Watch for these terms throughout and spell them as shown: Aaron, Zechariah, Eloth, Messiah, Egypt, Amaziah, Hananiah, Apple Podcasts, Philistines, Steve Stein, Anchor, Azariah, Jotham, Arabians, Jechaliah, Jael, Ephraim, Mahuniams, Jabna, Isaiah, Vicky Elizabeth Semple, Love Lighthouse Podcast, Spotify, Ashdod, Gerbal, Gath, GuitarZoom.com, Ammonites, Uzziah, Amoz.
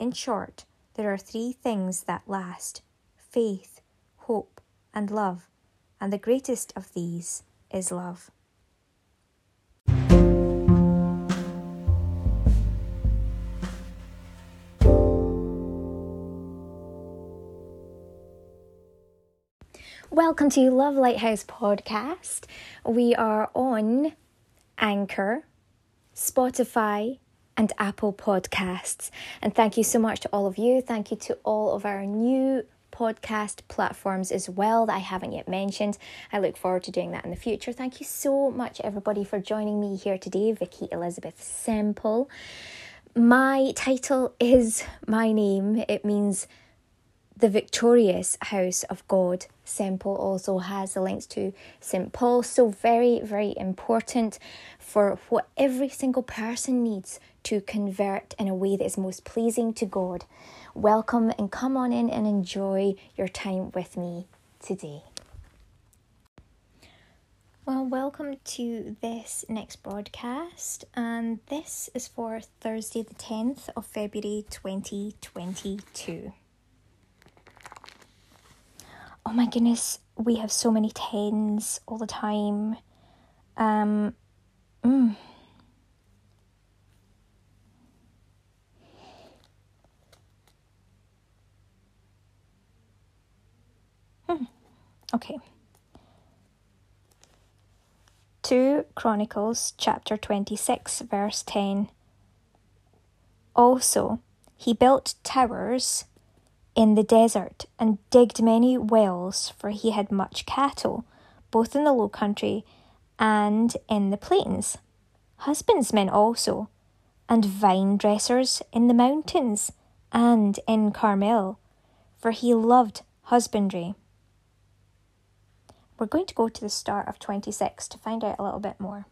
In short, there are three things that last: faith, hope, and love, and the greatest of these is love. Welcome to Love Lighthouse Podcast. We are on Anchor, Spotify, and Apple Podcasts. And thank you so much to all of you. Thank you to all of our new podcast platforms as well that I haven't yet mentioned. I look forward to doing that in the future. Thank you so much, everybody, for joining me here today. Vicky Elizabeth Semple. My title is my name. It means The Victorious House of God. Semple also has the links to St. Paul, so very, very important for what every single person needs to convert in a way that is most pleasing to God. Welcome and come on in and enjoy your time with me today. Well, welcome to this next broadcast, and this is for Thursday the 10th of February 2022. Oh my goodness, we have so many tens all the time. Okay. 2 Chronicles chapter 26 verse 10. Also, he built towers in the desert, and digged many wells, for he had much cattle, both in the low country and in the plains. Husbandsmen also, and vine dressers in the mountains and in Carmel, for he loved husbandry. We're going to go to the start of 26 to find out a little bit more.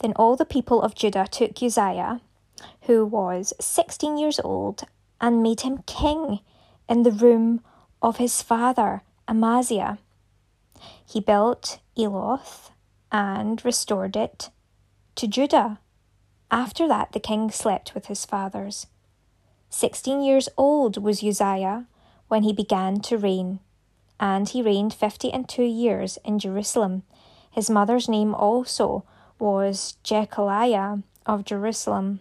Then all the people of Judah took Uzziah, who was 16 years old, and made him king in the room of his father Amaziah. He built Eloth and restored it to Judah. After that, the king slept with his fathers. 16 years old was Uzziah when he began to reign, and he reigned 52 years in Jerusalem. His mother's name also was Jechaliah of Jerusalem.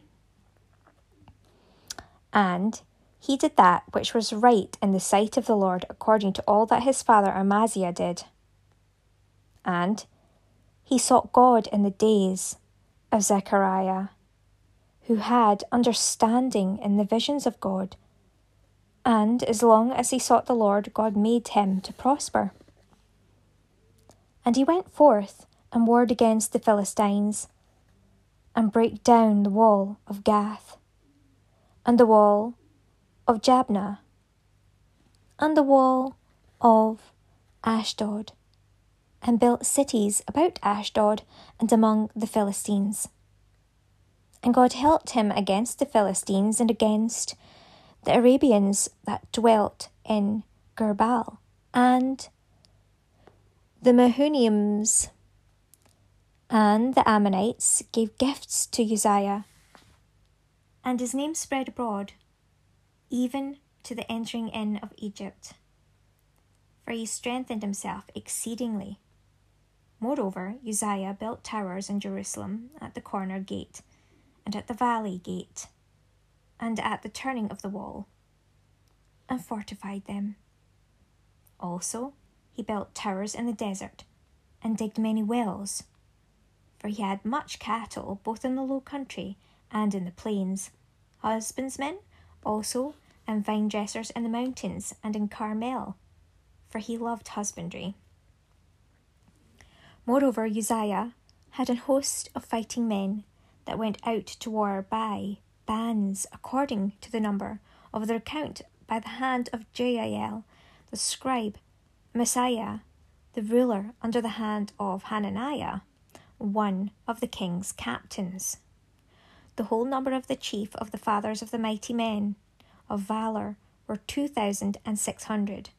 And he did that which was right in the sight of the Lord, according to all that his father Amaziah did. And he sought God in the days of Zechariah, who had understanding in the visions of God. And as long as he sought the Lord, God made him to prosper. And he went forth and warred against the Philistines, and brake down the wall of Gath, and the wall of Jabna, and the wall of Ashdod, and built cities about Ashdod and among the Philistines. And God helped him against the Philistines and against the Arabians that dwelt in Gerbal, and the Mahuniams, and the Ammonites gave gifts to Uzziah. And his name spread abroad, even to the entering in of Egypt, for he strengthened himself exceedingly. Moreover, Uzziah built towers in Jerusalem at the corner gate, and at the valley gate, and at the turning of the wall, and fortified them. Also, he built towers in the desert, and digged many wells, for he had much cattle both in the low country and in the plains, husbandsmen also, and vine dressers in the mountains and in Carmel, for he loved husbandry. Moreover, Uzziah had an host of fighting men that went out to war by bands, according to the number of their count, by the hand of Jael, the scribe, Messiah, the ruler, under the hand of Hananiah, one of the king's captains. The whole number of the chief of the fathers of the mighty men of valour were 2,600,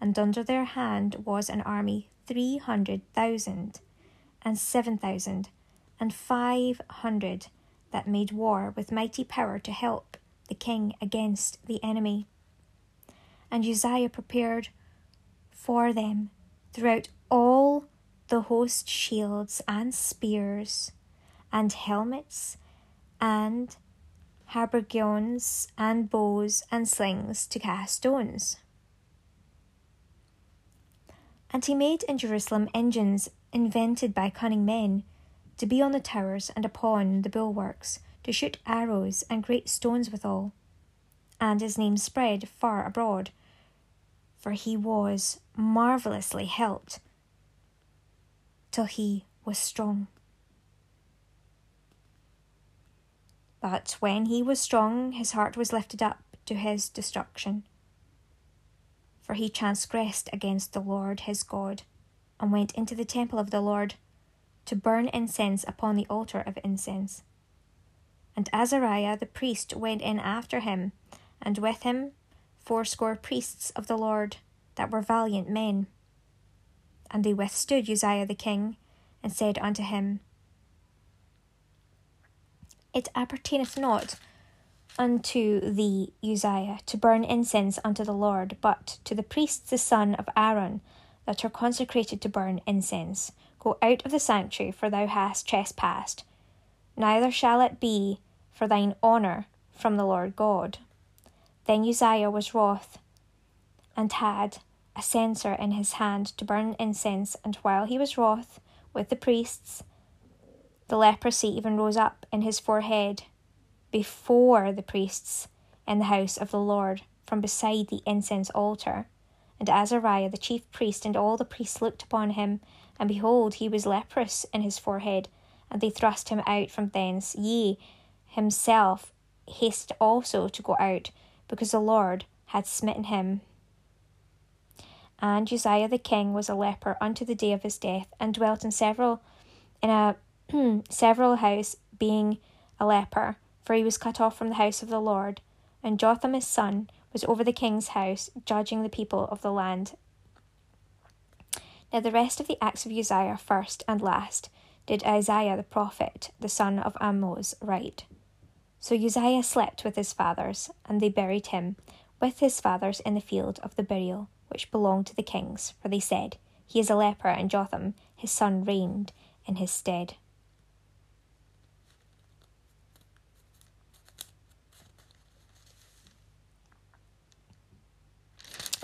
and under their hand was an army 300,000, and 7,500 that made war with mighty power to help the king against the enemy. And Uzziah prepared for them throughout all the host shields and spears and helmets and habergeons and bows and slings to cast stones. And he made in Jerusalem engines invented by cunning men to be on the towers and upon the bulwarks, to shoot arrows and great stones withal. And his name spread far abroad, for he was marvellously helped till he was strong. But when he was strong, his heart was lifted up to his destruction. For he transgressed against the Lord his God, and went into the temple of the Lord to burn incense upon the altar of incense. And Azariah the priest went in after him, and with him 80 priests of the Lord that were valiant men. And they withstood Uzziah the king, and said unto him, It appertaineth not unto thee, Uzziah, to burn incense unto the Lord, but to the priests the son of Aaron, that are consecrated to burn incense. Go out of the sanctuary, for thou hast trespassed. Neither shall it be for thine honour from the Lord God. Then Uzziah was wroth, and had a censer in his hand to burn incense, and while he was wroth with the priests, the leprosy even rose up in his forehead before the priests in the house of the Lord from beside the incense altar. And Azariah the chief priest and all the priests looked upon him, and behold, he was leprous in his forehead, and they thrust him out from thence. Yea, himself hasted also to go out, because the Lord had smitten him. And Uzziah the king was a leper unto the day of his death, and dwelt in a several house, being a leper, for he was cut off from the house of the Lord. And Jotham his son was over the king's house, judging the people of the land. Now the rest of the acts of Uzziah, first and last, did Isaiah the prophet, the son of Amoz, write. So Uzziah slept with his fathers, and they buried him with his fathers in the field of the burial, which belonged to the kings, for they said, He is a leper, and Jotham his son reigned in his stead.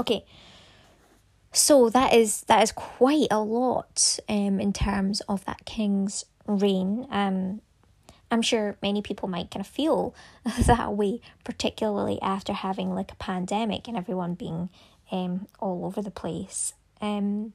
Okay, so that is quite a lot in terms of that king's reign. I'm sure many people might kind of feel that way, particularly after having like a pandemic and everyone being all over the place. And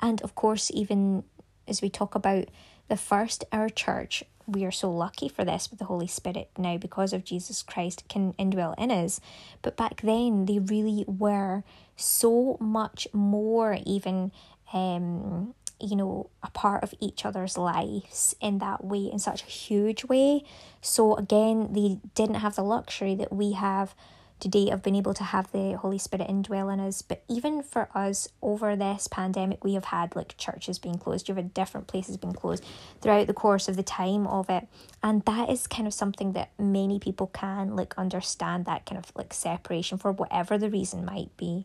of course, even as we talk about the first, our church, we are so lucky for this with the Holy Spirit now because of Jesus Christ can indwell in us. But back then, they really were so much more even, a part of each other's lives in that way, in such a huge way. So again, they didn't have the luxury that we have today of being able to have the Holy Spirit indwell in us. But even for us over this pandemic, we have had like churches being closed, you've had different places being closed throughout the course of the time of it. And that is kind of something that many people can like understand, that kind of like separation for whatever the reason might be.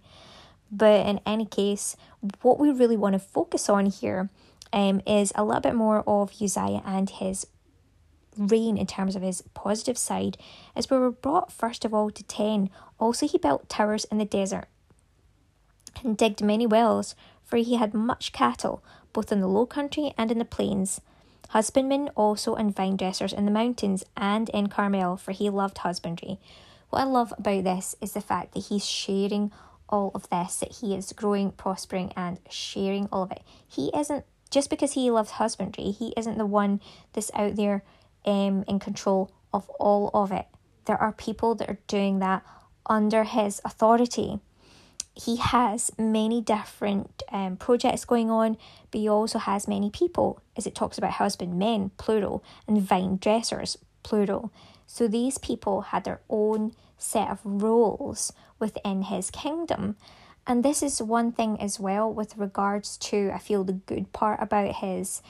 But in any case, what we really want to focus on here is a little bit more of Uzziah and his reign in terms of his positive side, as we were brought first of all to 10. Also he built towers in the desert and digged many wells, for he had much cattle, both in the low country and in the plains. Husbandmen also and vine dressers in the mountains and in Carmel, for he loved husbandry. What I love about this is the fact that he's sharing all of this, that he is growing, prospering, and sharing all of it. He isn't, just because he loves husbandry, he isn't the one that's out there in control of all of it. There are people that are doing that under his authority. He has many different projects going on, but he also has many people, as it talks about husbandmen, plural, and vine dressers, plural. So these people had their own set of roles within his kingdom. And this is one thing as well with regards to, I feel the good part about his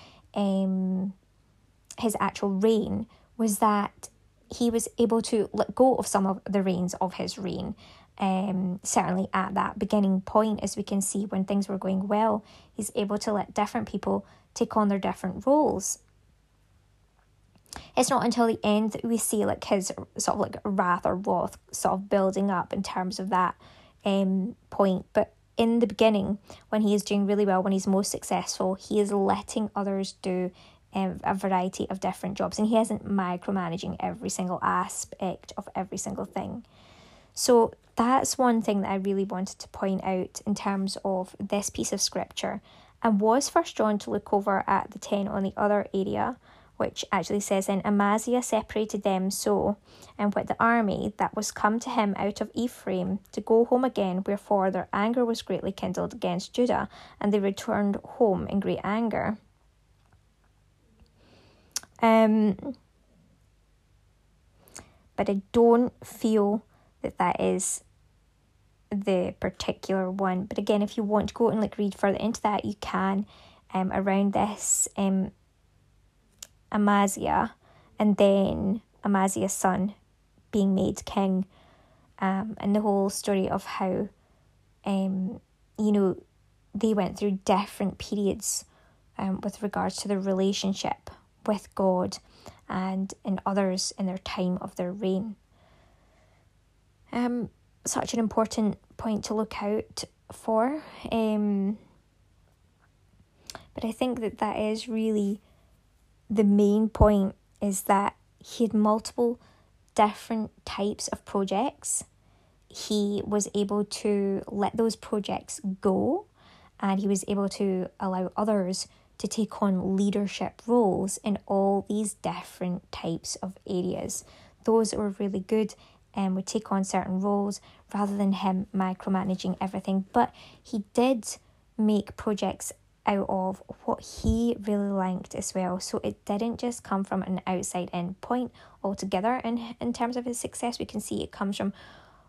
actual reign was that he was able to let go of some of the reins of his reign, certainly at that beginning point. As we can see, when things were going well, he's able to let different people take on their different roles. It's not until the end that we see like his sort of like wrath or wrath sort of building up in terms of that point. But in the beginning, when he is doing really well, when he's most successful, he is letting others do a variety of different jobs, and he isn't micromanaging every single aspect of every single thing. So that's one thing that I really wanted to point out in terms of this piece of scripture, and was first John to look over at the 10 on the other area, which actually says, "And Amaziah separated them so, and with the army that was come to him out of Ephraim, to go home again, wherefore their anger was greatly kindled against Judah, and they returned home in great anger." But I don't feel that that is the particular one. But again, if you want to go and like read further into that, you can, around this Amaziah, and then Amaziah's son being made king, and the whole story of how, you know, they went through different periods, with regards to their relationship with God and in others in their time of their reign. Such an important point to look out for. But I think that that is really the main point, is that he had multiple different types of projects. He was able to let those projects go, and he was able to allow others to take on leadership roles in all these different types of areas. Those that were really good would take on certain roles rather than him micromanaging everything. But he did make projects out of what he really liked as well. So it didn't just come from an outside in point altogether. And in terms of his success, we can see it comes from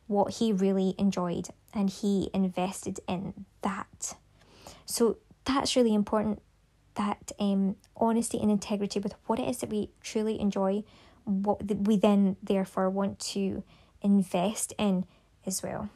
what he really enjoyed, and he invested in that. So that's really important, that honesty and integrity with what it is that we truly enjoy, what we then therefore want to invest in as well.